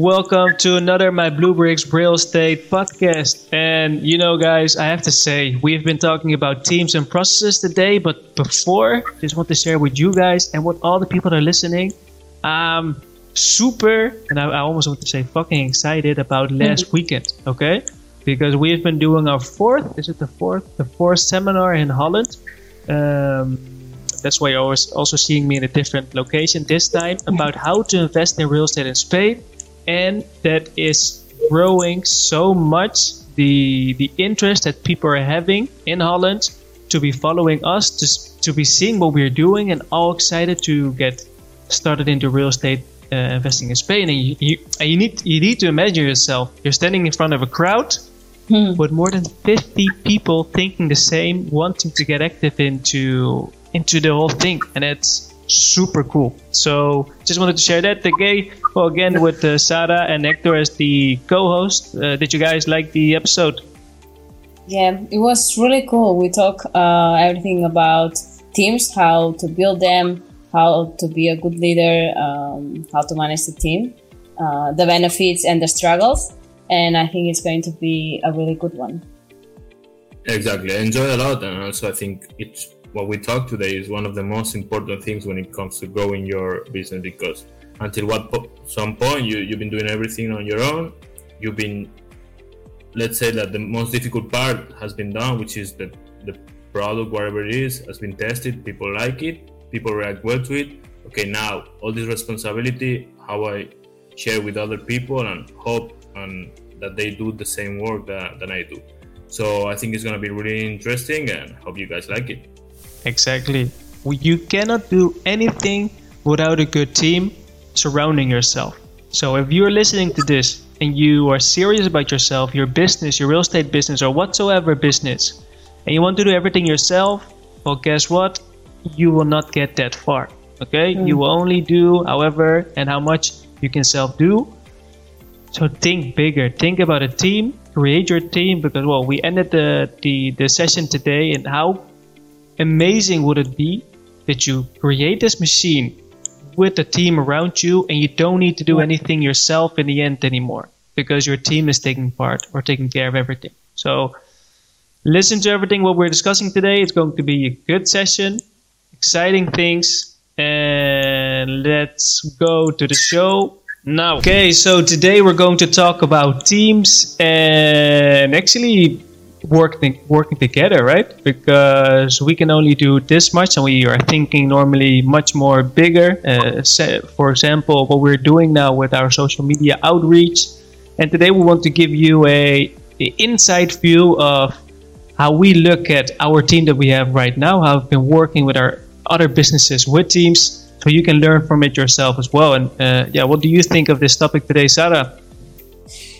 Welcome to another My Blue Bricks Real Estate podcast. And you know, guys, I have to say, we've been talking about teams and processes today. But before, just want to share with you guys and with all the people that are listening, I'm super, and I almost want to say fucking excited about last weekend, okay? Because we've been doing our fourth seminar in Holland. That's why you're also seeing me in a different location this time, about how to invest in real estate in Spain. And that is growing so much, the interest that people are having in Holland to be following us, to be seeing what we're doing, and all excited to get started into real estate investing in Spain. And you need to imagine yourself, you're standing in front of a crowd with more than 50 people thinking the same, wanting to get active into the whole thing, and it's super cool. So just wanted to share that today. Well, again, with Sara and Hector as the co-host. Did you guys like the episode? Yeah, it was really cool. We talk everything about teams, how to build them, how to be a good leader, how to manage the team, the benefits and the struggles. And I think it's going to be a really good one. Exactly. I enjoy a lot. And also I think it's what we talked today is one of the most important things when it comes to growing your business, because until some point you've been doing everything on your own. You've been, let's say that the most difficult part has been done, which is the product, whatever it is, has been tested. People like it. People react well to it. Okay, now all this responsibility, how I share with other people and hope and that they do the same work that I do. So I think it's going to be really interesting and hope you guys like it. Exactly. You cannot do anything without a good team surrounding yourself. So if you're listening to this and you are serious about yourself, your business, your real estate business or whatsoever business, and you want to do everything yourself, well, guess what? You will not get that far. Okay? You will only do however and how much you can self-do. So think bigger. Think about a team. Create your team, because, well, we ended the session today in how amazing would it be that you create this machine with a team around you and you don't need to do anything yourself in the end anymore, because your team is taking care of everything. So listen to everything what we're discussing today. It's going to be a good session, exciting things, and let's go to the show now. Okay, so today we're going to talk about teams and actually working together, right? Because we can only do this much, and we are thinking normally much more bigger. For example, what we're doing now with our social media outreach, and today we want to give you a inside view of how we look at our team that we have right now, how we've been working with our other businesses with teams, so you can learn from it yourself as well. And what do you think of this topic today, Sara?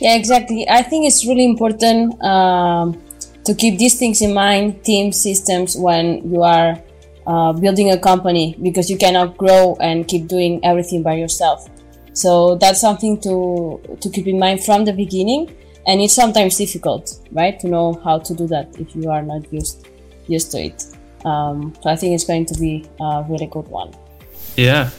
Yeah, exactly. I think it's really important to keep these things in mind, team systems, when you are building a company, because you cannot grow and keep doing everything by yourself. So that's something to keep in mind from the beginning, and it's sometimes difficult, right, to know how to do that if you are not used to it. So I think it's going to be a really good one. Yeah.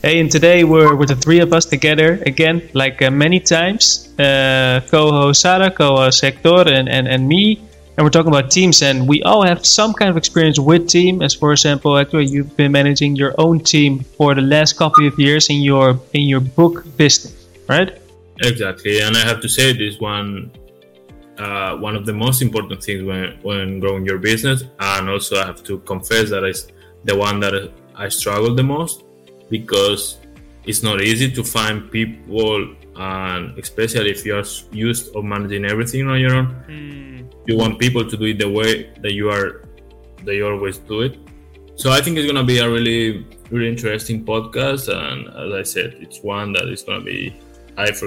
Hey, and today we're with the three of us together again, like many times. Co-host Sara, co-host Hector, and me. And we're talking about teams, and we all have some kind of experience with team. As for example, Hector, you've been managing your own team for the last couple of years in your book business, right? Exactly, and I have to say this one of the most important things when growing your business, and also I have to confess that it's the one that I struggle the most, because it's not easy to find people, and especially if you're used to managing everything on your own, you want people to do it the way that they always do it. So I think it's gonna be a really, really interesting podcast. And as I said, it's one that is gonna be, I've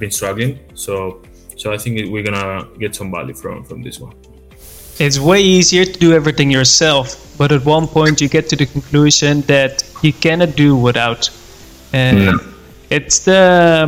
been struggling. So I think we're gonna get some value from this one. It's way easier to do everything yourself, but at one point you get to the conclusion that you cannot do without. And it's a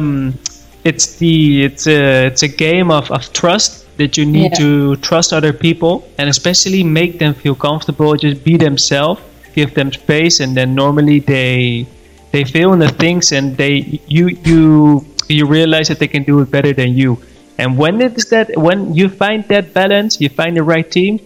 game of trust, that you need to trust other people, and especially make them feel comfortable, just be themselves, give them space, and then normally they They fail in the things, and you realize that they can do it better than you. And when it's that, when you find that balance, you find the right team,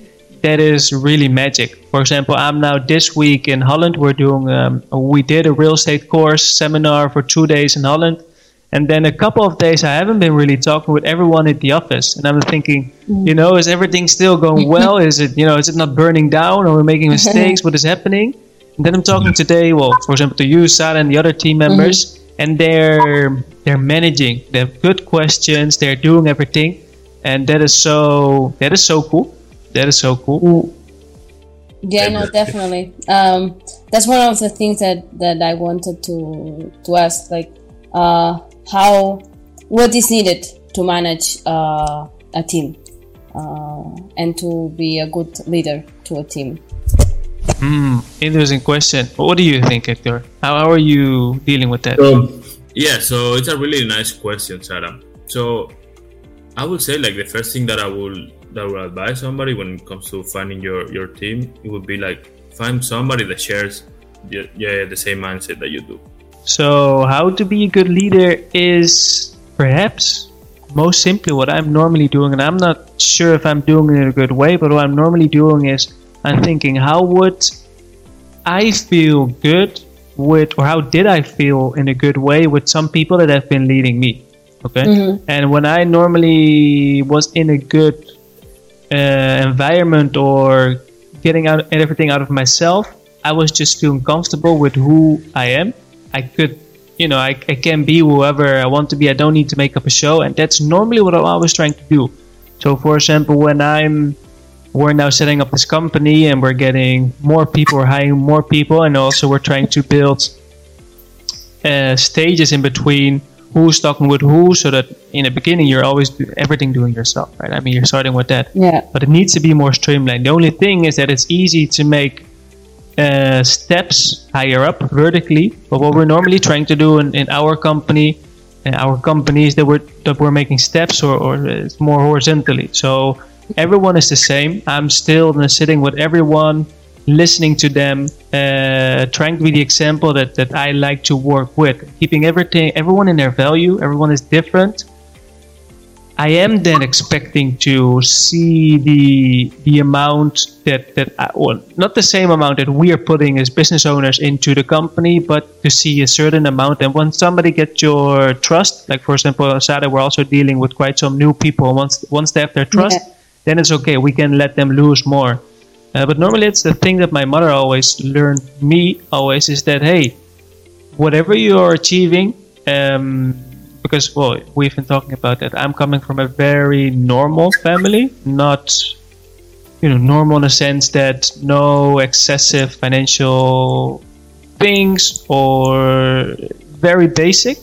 that is really magic. For example, I'm now this week in Holland. We're doing we did a real estate course seminar for 2 days in Holland, and then a couple of days I haven't been really talking with everyone at the office, and I'm thinking, you know, is everything still going well? Is it, you know, is it not burning down? Are we making mistakes? What is happening? And then I'm talking today, well, for example, to you, Sara, and the other team members, and they're managing. They have good questions. They're doing everything, and that is so cool. That is so cool. Yeah, no, definitely. That's one of the things that I wanted to ask, like, what is needed to manage a team and to be a good leader to a team. Interesting question. What do you think, Hector? How are you dealing with that? So it's a really nice question, Sara. So I would say, like, the first thing that I would advise somebody when it comes to finding your team, it would be like, find somebody that shares the same mindset that you do. So how to be a good leader is perhaps most simply what I'm normally doing, and I'm not sure if I'm doing it in a good way, but what I'm normally doing is I'm thinking, how would I feel good with, or how did I feel in a good way with some people that have been leading me? Okay. And when I normally was in a good environment or getting out everything out of myself, I was just feeling comfortable with who I am. I could, you know, I can be whoever I want to be. I don't need to make up a show, and that's normally what I'm always trying to do. So, for example, we're now setting up this company, and we're getting more people, we're hiring more people, and also we're trying to build stages in between who's talking with who, so that in the beginning you're always everything doing yourself, right? I mean, you're starting with that. Yeah. But it needs to be more streamlined. The only thing is that it's easy to make steps higher up vertically, but what we're normally trying to do in our company and our companies that we're making steps or more horizontally. So everyone is the same. I'm still sitting with everyone, listening to them, trying to be the example that I like to work with, keeping everyone in their value. Everyone is different. I am then expecting to see the amount not the same amount that we are putting as business owners into the company, but to see a certain amount. And once somebody gets your trust, like, for example, Sara, we're also dealing with quite some new people. Once they have their trust, then it's okay. We can let them lose more. But normally it's the thing that my mother always learned me always is that, hey, whatever you are achieving, because, well, we've been talking about that. I'm coming from a very normal family, not, you know, normal in the sense that no excessive financial things or very basic.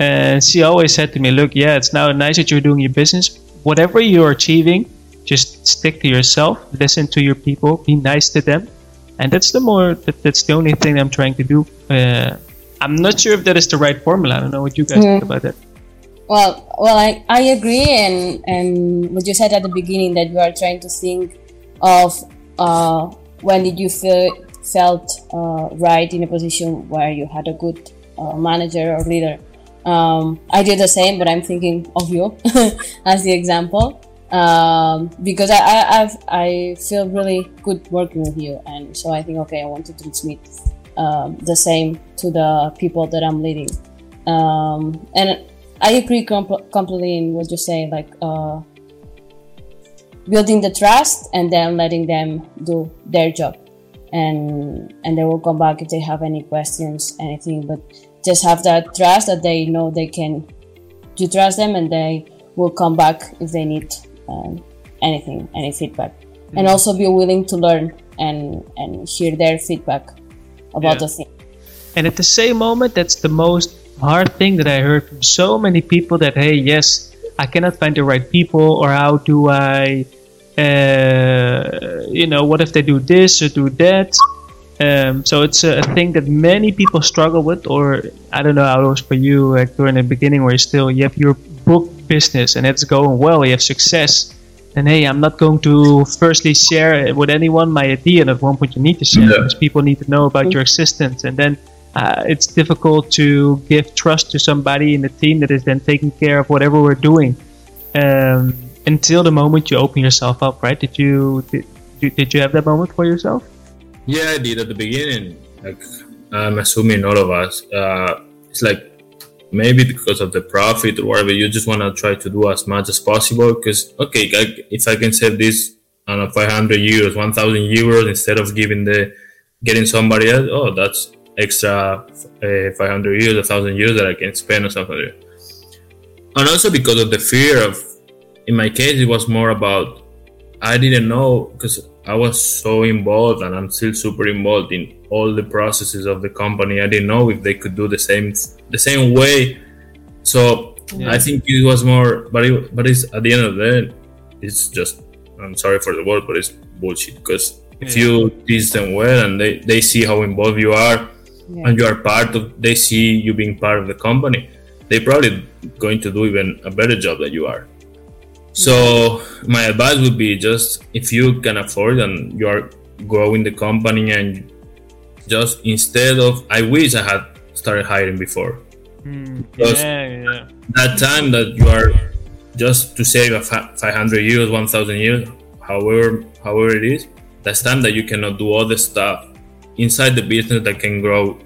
And she always said to me, look, yeah, it's now nice that you're doing your business. Whatever you're achieving, just stick to yourself, listen to your people, be nice to them. And that's the only thing I'm trying to do. I'm not sure if that is the right formula. I don't know what you guys think about that. Well, I agree. And what you said at the beginning, that you are trying to think of when did you felt right in a position where you had a good manager or leader. I did the same, but I'm thinking of you as the example. Because I feel really good working with you, and so I think, okay, I want to transmit the same to the people that I'm leading. And I agree completely in what you say, like building the trust and then letting them do their job, and they will come back if they have any questions, anything. But just have that trust that they know they can. You trust them, and they will come back if they need anything, any feedback, and also be willing to learn and hear their feedback about the thing. And at the same moment, that's the most hard thing that I heard from so many people, that, hey, yes, I cannot find the right people, or how do I, you know, what if they do this or do that? So it's a thing that many people struggle with, or I don't know how it was for you, like, during the beginning, where you have your book business and it's going well, you have success, and hey, I'm not going to firstly share with anyone my idea, and at one point you need to share because people need to know about your existence, and then It's difficult to give trust to somebody in the team that is then taking care of whatever we're doing until the moment you open yourself up, right? Did you have that moment for yourself? Yeah, I did at the beginning. Like, I'm assuming all of us. It's like maybe because of the profit or whatever, you just want to try to do as much as possible because, okay, if I can save this, I don't know, 500 euros, 1,000 euros instead of getting somebody else, oh, that's extra 500 euros, 1,000 euros that I can spend or something like that. And also because of the fear of, in my case, it was more about, I didn't know because I was so involved and I'm still super involved in all the processes of the company. I didn't know if they could do the same way. So yeah. I think it was more, but it's at the end of the day, it's just, I'm sorry for the word, but it's bullshit because if you teach them well and they see how involved you are and you are they see you being part of the company, they're probably going to do even a better job than you are. So my advice would be just if you can afford and you are growing the company and just instead of, I wish I had started hiring before. Because that time that you are just to save a 500 euros, 1,000 euros, however it is, that's time that you cannot do all the stuff inside the business that can grow,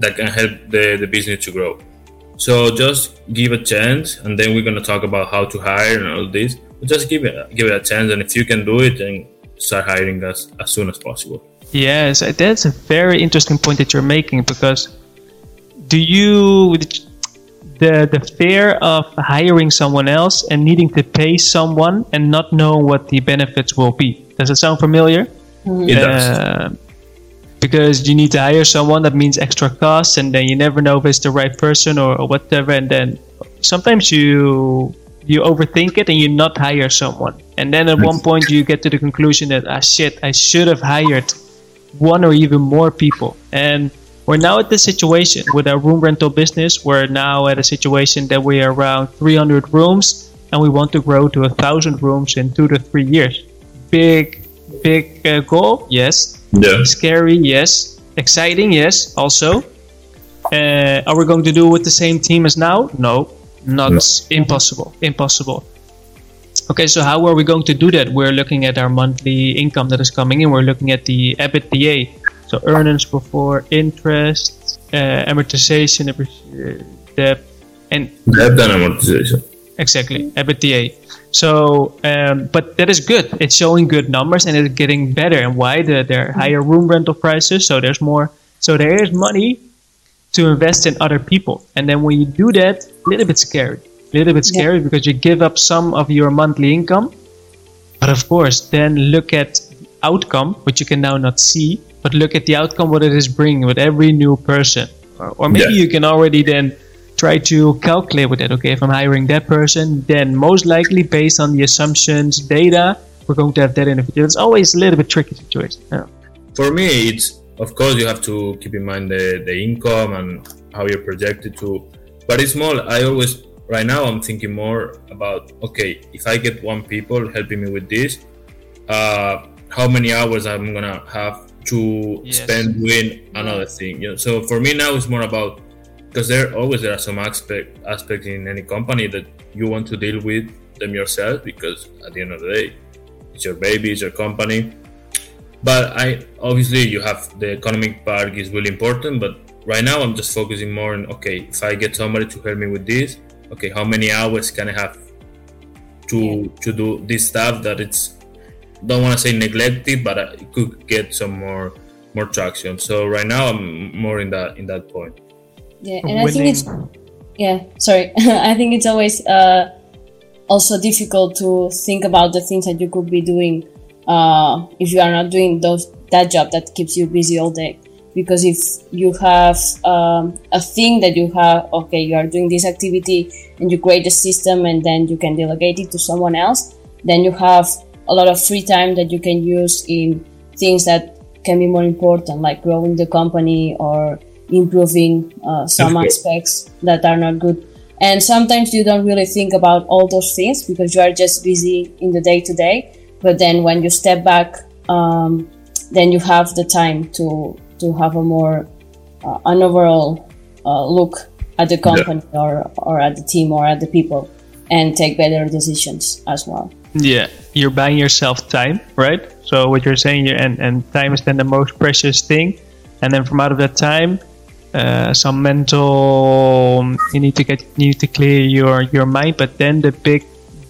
that can help the business to grow. So just give a chance, and then we're going to talk about how to hire and all this. But just give it a chance, and if you can do it, then start hiring us as soon as possible. Yes, that's a very interesting point that you're making, because the fear of hiring someone else and needing to pay someone and not know what the benefits will be. Does it sound familiar? It does. Because you need to hire someone, that means extra costs, and then you never know if it's the right person or whatever, and then sometimes you overthink it and you not hire someone, and then at one point you get to the conclusion that I should have hired one or even more people. And we're now at this situation with our room rental business. We're now at a situation that we are around 300 rooms and we want to grow to 1,000 rooms in 2 to 3 years. Big goal, yes. Yeah. Scary, yes. Exciting, yes. Also, are we going to do with the same team as now? No, not impossible. Okay, so how are we going to do that? We're looking at our monthly income that is coming in. We're looking at the EBITDA, so earnings before interest, amortization, debt, and debt and amortization. Exactly, EBITDA. So, but that is good. It's showing good numbers and it's getting better. And why? There are higher room rental prices, so there's more. So there is money to invest in other people. And then when you do that, a little bit scary because you give up some of your monthly income. But of course, then look at outcome, which you can now not see, but look at the outcome, what it is bringing with every new person. Or maybe you can already then try to calculate with that. Okay, if I'm hiring that person, then most likely based on the assumptions, data, we're going to have that individual. It's always a little bit tricky situation. Yeah. For me, it's, of course, you have to keep in mind the income and how you're projected to. But it's more, right now I'm thinking more about, okay, if I get one people helping me with this, how many hours I'm going to have to spend doing another thing. You know? So for me now, it's more about, because there are some aspects in any company that you want to deal with them yourself, because at the end of the day, it's your baby, it's your company. But obviously you have the economic part is really important, but right now I'm just focusing more on, okay, if I get somebody to help me with this, okay, how many hours can I have to do this stuff that it's, don't want to say neglected, but it could get some more traction. So right now I'm more in that point. Yeah, and winning. I think it's always also difficult to think about the things that you could be doing if you are not doing that job that keeps you busy all day. Because if you have a thing that you have, okay, you are doing this activity and you create a system and then you can delegate it to someone else, then you have a lot of free time that you can use in things that can be more important, like growing the company or improving some aspects that are not good. And sometimes you don't really think about all those things because you are just busy in the day-to-day, but then when you step back, then you have the time to have a more an overall look at the company, yeah, or at the team or at the people, and take better decisions as well. Yeah, you're buying yourself time, right? So what you're saying, and time is then the most precious thing. And then from out of that time, some mental, you need to clear your mind, but then the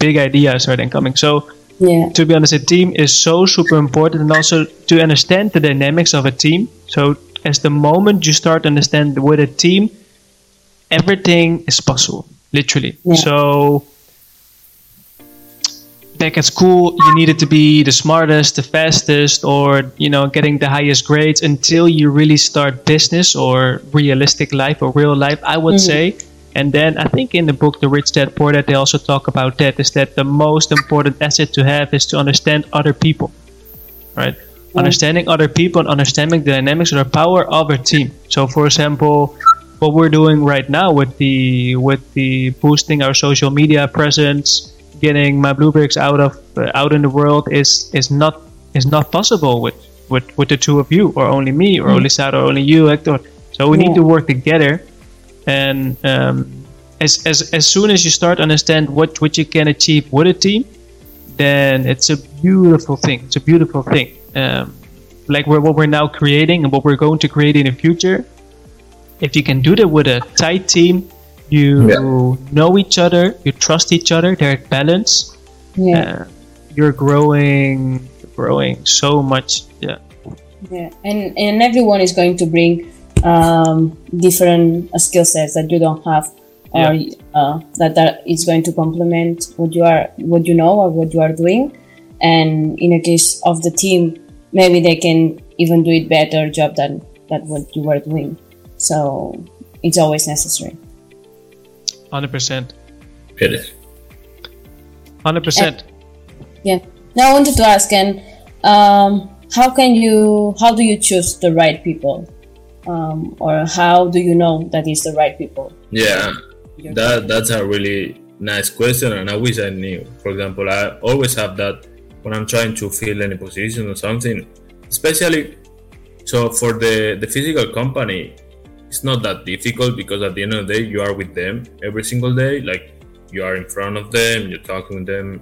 big ideas are then coming. So yeah, to be honest, a team is so super important, and also to understand the dynamics of a team. So as the moment you start to understand with a team, everything is possible, literally. Yeah. So back at school, you needed to be the smartest, the fastest, or getting the highest grades until you really start business or realistic life or real life, I would say. And then I think in the book, The Rich Dad Poor Dad, they also talk about that, is that the most important asset to have is to understand other people, right? Yeah. Understanding other people and understanding the dynamics or the power of a team. So for example, what we're doing right now with the boosting our social media presence, getting My Blue Bricks out in the world is not possible with the two of you, or only me, or only Sara, or only you, Hector. So we need to work together. And as soon as you start to understand what you can achieve with a team, then it's a beautiful thing. It's a beautiful thing. Like what we're now creating and what we're going to create in the future. If you can do that with a tight team, you know each other, you trust each other, there's balance. Yeah, you're growing so much. Yeah, and everyone is going to bring different skill sets that you don't have, or that it's going to complement what you are doing. And in a case of the team, maybe they can even do it better job than what you were doing. So it's always necessary. 100%. It is. 100%. Yeah. Now I wanted to ask, how do you choose the right people? Or how do you know that it's the right people? Yeah, that's a really nice question, and I wish I knew. For example, I always have that when I'm trying to fill any position or something, especially. So for the physical company, it's not that difficult, because at the end of the day, you are with them every single day. Like, you are in front of them, you're talking with them.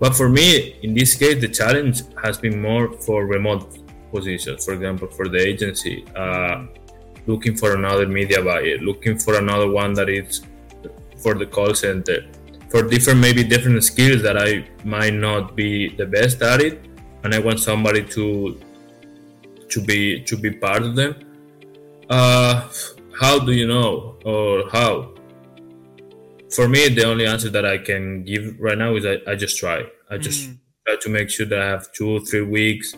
But for me, in this case, the challenge has been more for remote positions. For example, for the agency, looking for another media buyer, looking for another one that is for the call center, for different skills that I might not be the best at it, and I want somebody to be part of them. How do you know, or how? For me, the only answer that I can give right now is I just try. I just try to make sure that I have 2 or 3 weeks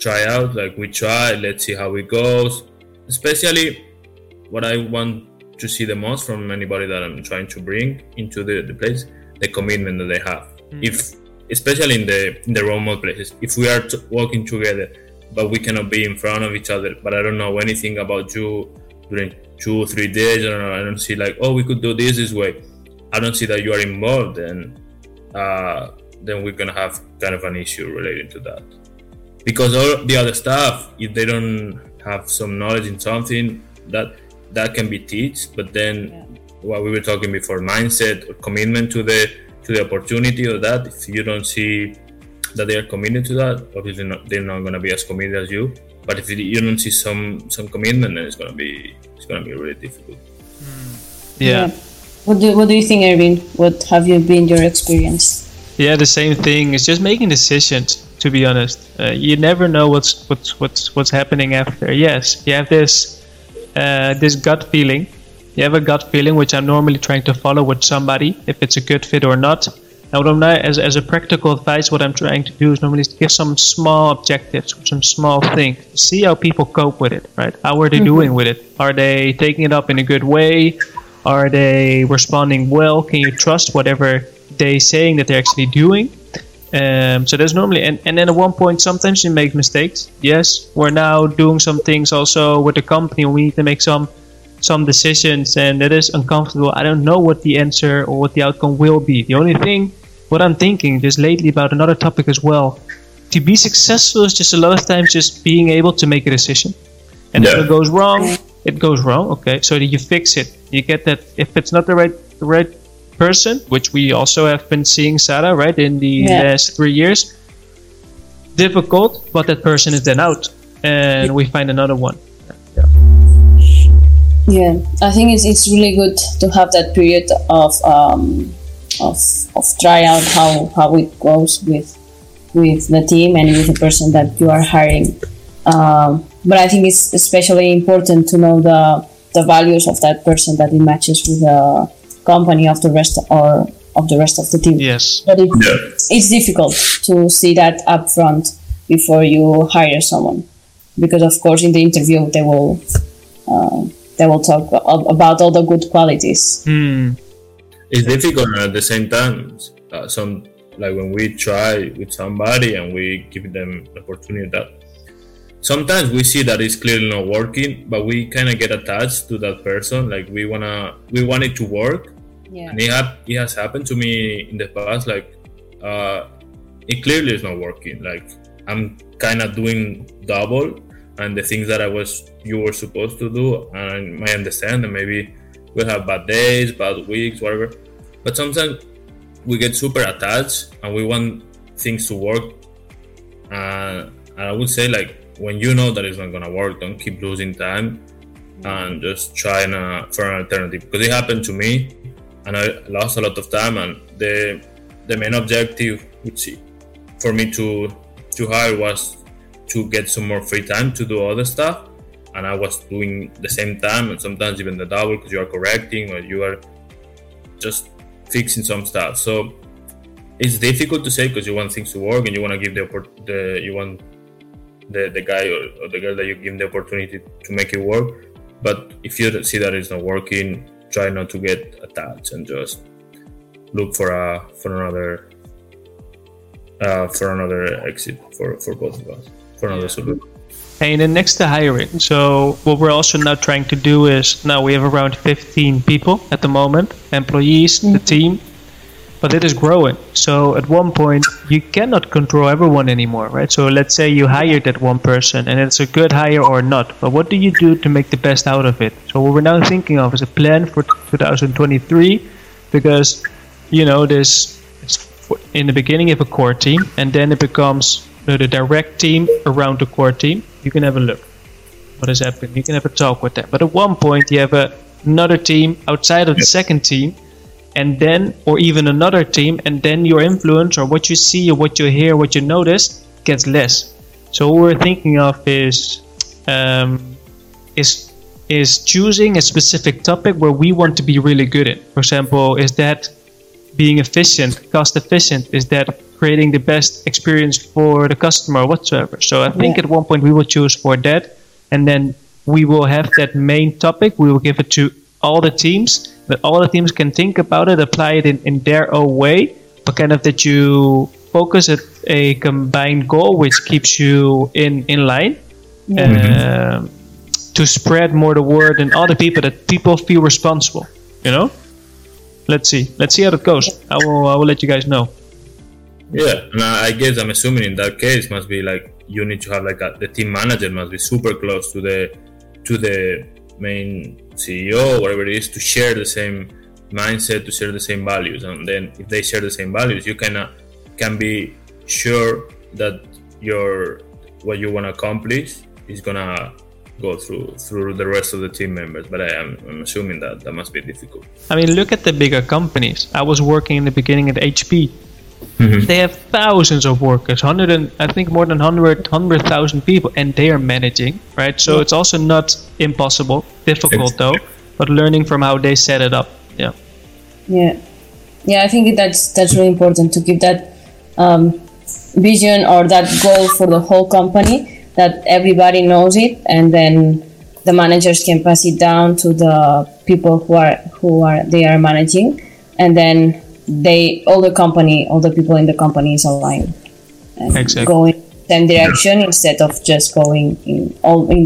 try out. Like, we try, let's see how it goes. Especially what I want to see the most from anybody that I'm trying to bring into the place, the commitment that they have. If, especially in the remote places, if we are working together, but we cannot be in front of each other, but I don't know anything about you during 2 or 3 days, I don't see like, oh, we could do this way. I don't see that you are involved, and then we're gonna have kind of an issue related to that. Because all the other stuff, if they don't have some knowledge in something, that can be taught, but then what we were talking before, mindset or commitment to the opportunity or that, if you don't see that they are committed to that, obviously they're not going to be as committed as you. But if you don't see some commitment, then it's going to be really difficult. Yeah. What do you think, Irvin? What have you been your experience? Yeah, the same thing. It's just making decisions. To be honest, you never know what's happening after. Yes, you have this gut feeling. You have a gut feeling, which I'm normally trying to follow with somebody, if it's a good fit or not. Now, as a practical advice, what I'm trying to do is normally give some small objectives, some small things, see how people cope with it, right? How are they doing with it? Are they taking it up in a good way? Are they responding well? Can you trust whatever they're saying that they're actually doing? So there's normally, and then at one point, sometimes you make mistakes. Yes, we're now doing some things also with the company. We need to make some decisions, and it is uncomfortable. I don't know what the answer or what the outcome will be. The only thing, what I'm thinking just lately about another topic as well, to be successful is just a lot of times just being able to make a decision. And if it goes wrong, it goes wrong. Okay, so you fix it. You get that. If it's not the right person, which we also have been seeing, Sara, right, in the last 3 years, difficult, but that person is then out, and we find another one. Yeah, I think it's really good to have that period of try out how it goes with the team and with the person that you are hiring. But I think it's especially important to know the values of that person, that it matches with the company of the rest or of the rest of the team. Yes, but it's difficult to see that upfront before you hire someone, because of course in the interview they will talk about all the good qualities. It's difficult, and at the same time, some like when we try with somebody and we give them the opportunity, that sometimes we see that it's clearly not working, but we kind of get attached to that person. Like we want it to work. Yeah. And it has happened to me in the past. Like it clearly is not working. Like I'm kind of doing double and the things that you were supposed to do, and I understand that maybe we'll have bad days, bad weeks, whatever. But sometimes we get super attached and we want things to work. And I would say, like, when you know that it's not gonna work, don't keep losing time and just try for an alternative. Because it happened to me, and I lost a lot of time. And the main objective, which for me to hire, was to get some more free time to do other stuff. And I was doing the same time, and sometimes even the double, because you are correcting or you are just fixing some stuff. So it's difficult to say, because you want things to work and you want to give the guy or the girl that you give the opportunity to make it work. But if you see that it's not working, try not to get attached and just look for another exit for both of us, for another solution. And then next to hiring, so what we're also now trying to do is, now we have around 15 people at the moment, employees, the team, but it is growing. So at one point, you cannot control everyone anymore, right? So let's say you hired that one person and it's a good hire or not, but what do you do to make the best out of it? So what we're now thinking of is a plan for 2023, because, you know, in the beginning you have a core team, and then it becomes the direct team around the core team. You can have a look what is happening. You can have a talk with them. But at one point you have another team outside of the second team, and then, or even another team, and then your influence, or what you see, or what you hear, what you notice, gets less. So what we're thinking of is choosing a specific topic where we want to be really good at. For example, is that being efficient, cost efficient? Is that creating the best experience for the customer or whatsoever? So I think at one point we will choose for that, and then we will have that main topic. We will give it to all the teams, that all the teams can think about it, apply it in their own way, but kind of that you focus at a combined goal, which keeps you in line. To spread more the word and all the people, that people feel responsible, you know? Let's see how it goes. I will let you guys know. Yeah, and I guess I'm assuming in that case must be like you need to have like the team manager must be super close to the main CEO, whatever it is, to share the same mindset, to share the same values. And then if they share the same values, you can be sure that what you want to accomplish is gonna go through the rest of the team members. But I'm assuming that must be difficult. I mean, look at the bigger companies. I was working in the beginning at HP. They have thousands of workers, more than 100,000 people, and they are managing, right? So it's also not impossible, difficult though, but learning from how they set it up. I think that's really important to keep that vision or that goal for the whole company, that everybody knows it, and then the managers can pass it down to the people who they are managing, and then all the people in the company is aligned and go in the same direction instead of just going in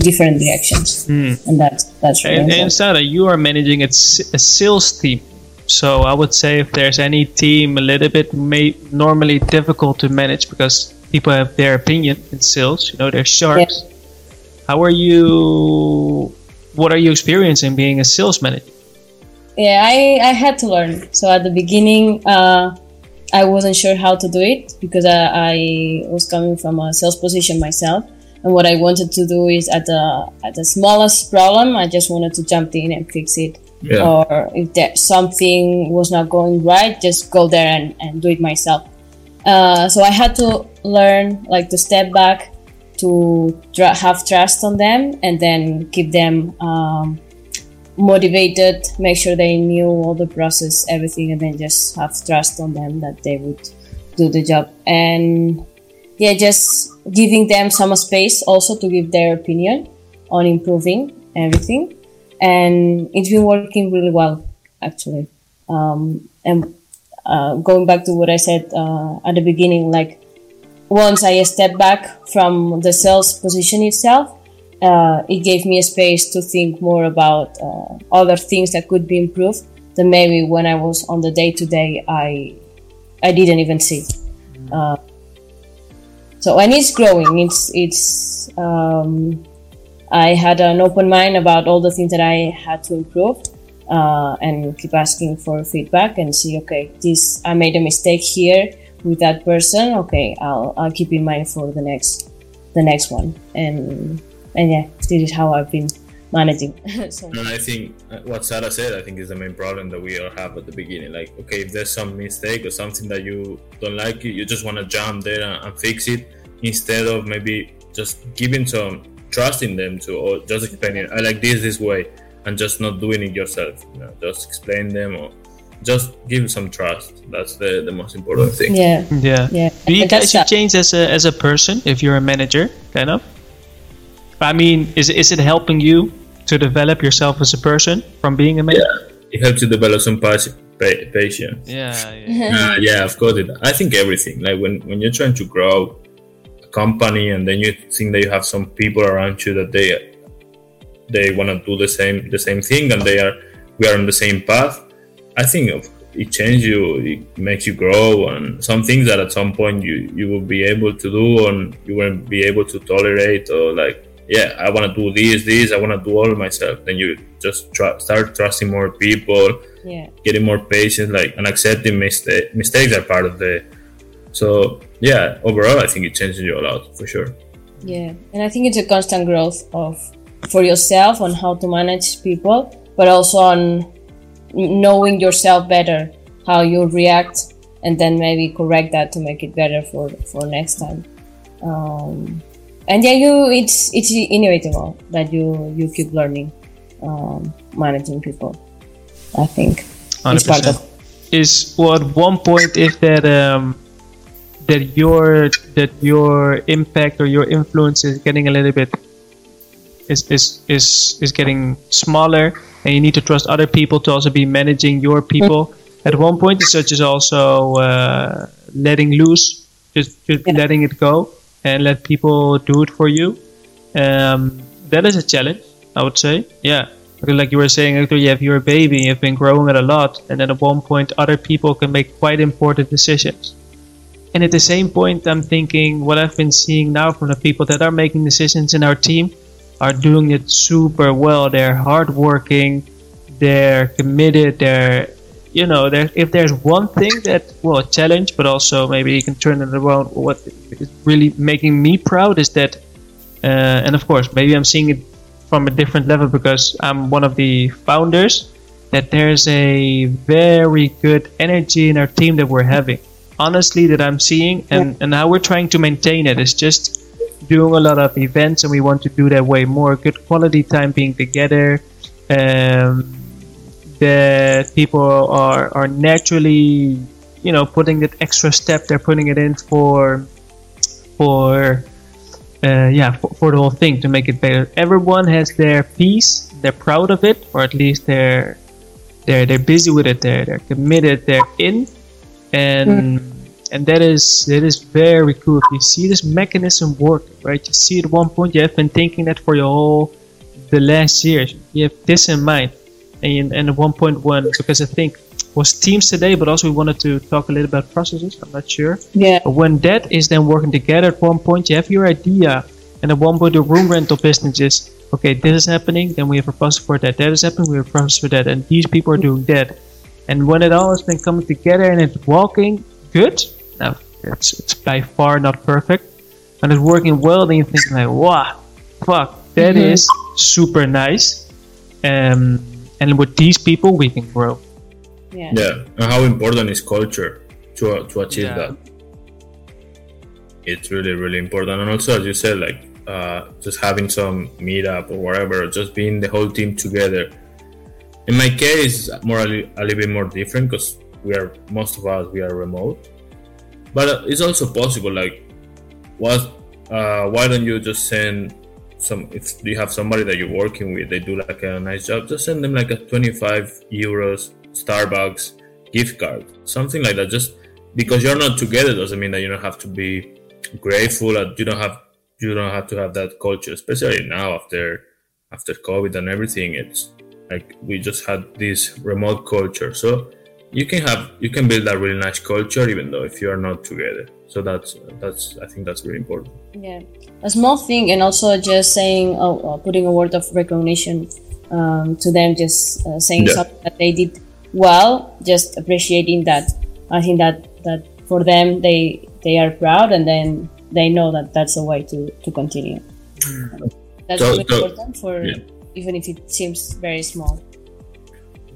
different directions. And that's really important. And Sara, you are managing a sales team, so I would say if there's any team a little bit normally difficult to manage because people have their opinion in sales, you know, they're sharks. How are you? What are you experiencing being a sales manager? Yeah, I had to learn. So at the beginning, I wasn't sure how to do it because I was coming from a sales position myself. And what I wanted to do is at the smallest problem, I just wanted to jump in and fix it. Yeah. Or if something was not going right, just go there and do it myself. So I had to learn to step back, to have trust on them, and then keep them motivated, make sure they knew all the process, everything, and then just have trust on them that they would do the job. And yeah, just giving them some space also to give their opinion on improving everything. And it's been working really well, actually. And going back to what I said at the beginning, once I stepped back from the sales position itself, it gave me a space to think more about other things that could be improved that maybe when I was on the day-to-day, I didn't even see. And it's growing. It's. I had an open mind about all the things that I had to improve, and keep asking for feedback and see, okay, this, I made a mistake here with that person. Okay, I'll keep in mind for the next one. And yeah, this is how I've been managing. So. And I think what Sara said, I think is the main problem that we all have at the beginning. Okay, if there's some mistake or something that you don't like, you just want to jump there and fix it instead of maybe just giving some trusting them to, or just explaining, I like this way, and just not doing it yourself. Just explain them or just give some trust. That's the most important thing. Yeah. Do you guys change as a person if you're a manager, kind of? I mean, is it helping you to develop yourself as a person from being a manager? Yeah, it helps you develop some patience. Yeah. Yeah, of course. I think everything. When you're trying to grow company and then you think that you have some people around you that they want to do the same thing and we are on the same path, I think it changes you, it makes you grow, and some things that at some point you will be able to do and you won't be able to tolerate, or I want to do this, I want to do all myself. Then you just start trusting more people, getting more patience, and accepting mistakes are part of the. So yeah, overall, I think it changes you a lot, for sure. Yeah, and I think it's a constant growth for yourself on how to manage people, but also on knowing yourself better, how you react, and then maybe correct that to make it better for next time. And yeah, it's inevitable that you keep learning managing people, I think. 100%. It's part of. At one point, if that... That your impact or your influence is getting a little bit is getting smaller, and you need to trust other people to also be managing your people. At one point, such as also letting loose, just letting it go, and let people do it for you. That is a challenge, I would say. Yeah, because like you were saying, Hector, if you're a baby, you've been growing it a lot, and then at one point, other people can make quite important decisions. And at the same point, I'm thinking what I've been seeing now from the people that are making decisions in our team are doing it super well. They're hardworking, they're committed, if there's one thing that, a challenge, but also maybe you can turn it around, what is really making me proud is that, and of course, maybe I'm seeing it from a different level because I'm one of the founders, that there's a very good energy in our team that we're having. Honestly, that I'm seeing and how we're trying to maintain it is just doing a lot of events, and we want to do that way more. Good quality time being together. The people are naturally, putting that extra step. They're putting it in for the whole thing to make it better. Everyone has their piece. They're proud of it, or at least they're busy with it. They're committed. They're in. And that is very cool. If you see this mechanism work, right? You see at one point you have been thinking that for your whole the last years. You have this in mind, and at one point because I think it was teams today, but also we wanted to talk a little about processes. I'm not sure. Yeah. But when that is then working together, at one point you have your idea, And at one point, the room rental business is, okay, this is happening, then we have a process for that. That is happening, we have a process for that. And these people are doing that. And when it all has been coming together and it's walking good, now it's by far not perfect, and it's working well, then you think like, wow, fuck, that is super nice. And with these people, we can grow. Yeah. Yeah. And how important is culture to achieve that? It's really, really important. And also, as you said, like just having some meetup or whatever, just being the whole team together. In my case, more a little bit more different because most of us are remote. But it's also possible. Like, why don't you just send some? If you have somebody that you're working with, they do like a nice job, just send them like a 25 euros Starbucks gift card, something like that. Just because you're not together doesn't mean that you don't have to be grateful. And you don't have to have that culture, especially now after COVID and everything. It's like we just had this remote culture, so you can build that really nice culture even though if you are not together. So that's I think that's really important. Yeah, a small thing, and also just saying putting a word of recognition to them, just saying something that they did well, just appreciating that. I think that for them they are proud, and then they know that that's a way to continue. That's really important for even if it seems very small.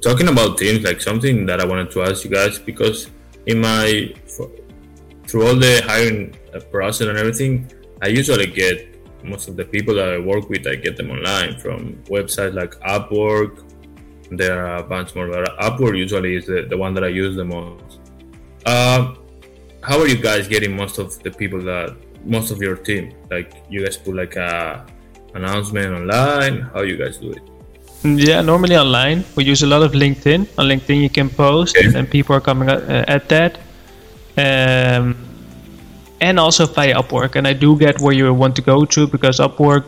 Talking about teams, like something that I wanted to ask you guys, because through all the hiring process and everything, I usually get most of the people that I work with, I get them online from websites like Upwork. There are a bunch more, but Upwork usually is the one that I use the most. How are you guys getting most of the people most of your team? Like, you guys put like a announcement online? How you guys do it? Yeah, normally online. We use a lot of LinkedIn. On LinkedIn you can post and people are coming at that. And also via Upwork. And I do get where you want to go to, because Upwork,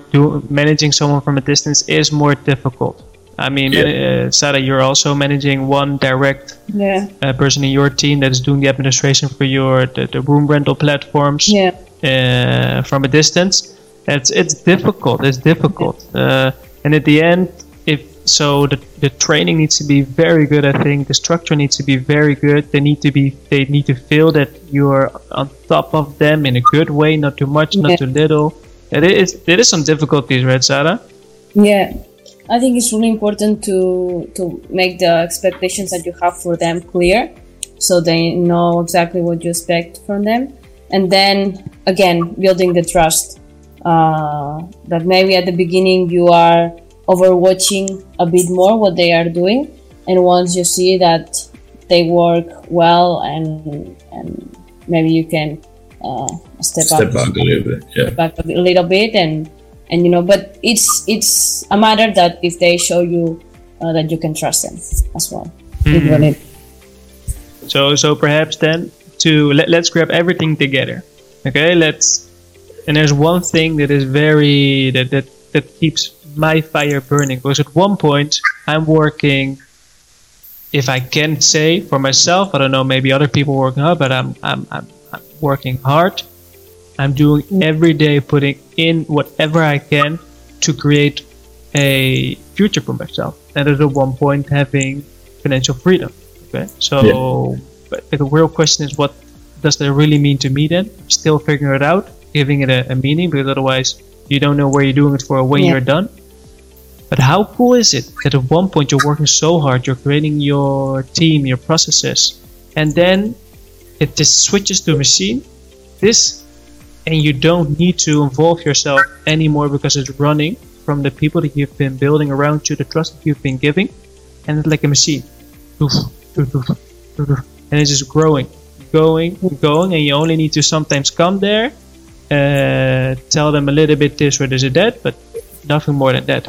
managing someone from a distance is more difficult. I mean, Sara, you're also managing one direct person in your team that is doing the administration for the room rental platforms from a distance. It's difficult. And at the end, the training needs to be very good, I think. The structure needs to be very good. They need to feel that you're on top of them in a good way, not too much, not too little. There is some difficulties, right, Sara? Yeah. I think it's really important to make the expectations that you have for them clear, so they know exactly what you expect from them. And then, again, building the trust. That maybe at the beginning you are overwatching a bit more what they are doing, and once you see that they work well, and maybe you can step back a little bit and you know, but it's a matter that if they show you that you can trust them as well. Mm-hmm. So perhaps then let's grab everything together. Okay, let's. And there's one thing that is that keeps my fire burning, because at one point I'm working, if I can say for myself, I don't know, maybe other people working hard, but I'm working hard. I'm doing every day, putting in whatever I can to create a future for myself, and at one point having financial freedom. Okay, so but the real question is, what does that really mean to me then? I'm still figuring it out, giving it a meaning, because otherwise you don't know where you're doing it for when you're done. But how cool is it that at one point you're working so hard, you're creating your team, your processes, and then it just switches to machine, and you don't need to involve yourself anymore, because it's running from the people that you've been building around you, the trust that you've been giving, and it's like a machine. And it's just growing, and you only need to sometimes come there, tell them a little bit this or this or that, but nothing more than that.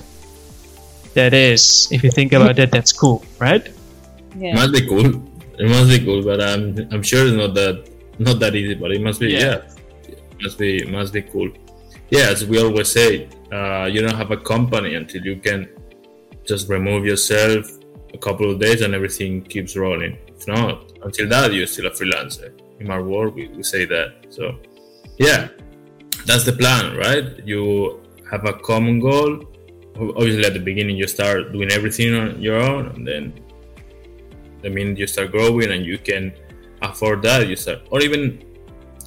That is, if you think about that, that's cool, right? Yeah. It must be cool, but I'm sure it's not that easy, but it must be, it must be cool. Yeah, as we always say, you don't have a company until you can just remove yourself a couple of days and everything keeps rolling. If not, until that, you're still a freelancer. In my world, we say that, so... Yeah, that's the plan, right? You have a common goal. Obviously, at the beginning, you start doing everything on your own, and then the minute you start growing and you can afford that, you start, or even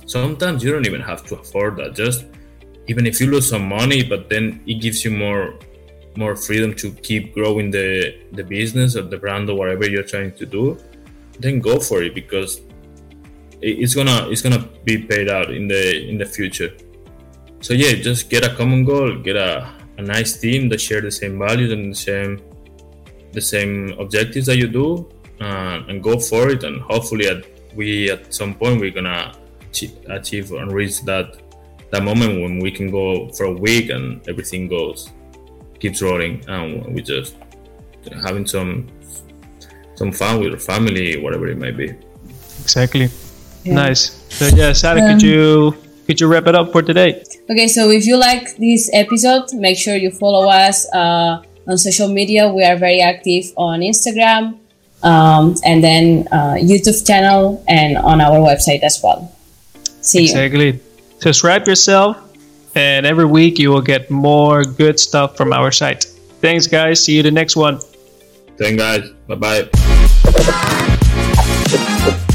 sometimes you don't even have to afford that. Just even if you lose some money, but then it gives you more freedom to keep growing the business or the brand or whatever you're trying to do, then go for it, because it's gonna be paid out in the future. So yeah, just get a common goal, get a nice team that share the same values and the same objectives that you do, and go for it. And hopefully at some point we're gonna achieve and reach that moment when we can go for a week and everything keeps rolling, and we just having some fun with our family, whatever it might be. Exactly. Yeah. Nice. So yeah, Sara, could you wrap it up for today? Okay, so if you like this episode, make sure you follow us on social media. We are very active on Instagram, and then YouTube channel, and on our website as well. See you. Exactly. Subscribe yourself, and every week you will get more good stuff from our site. Thanks, guys. See you the next one. Thanks, guys. Bye-bye.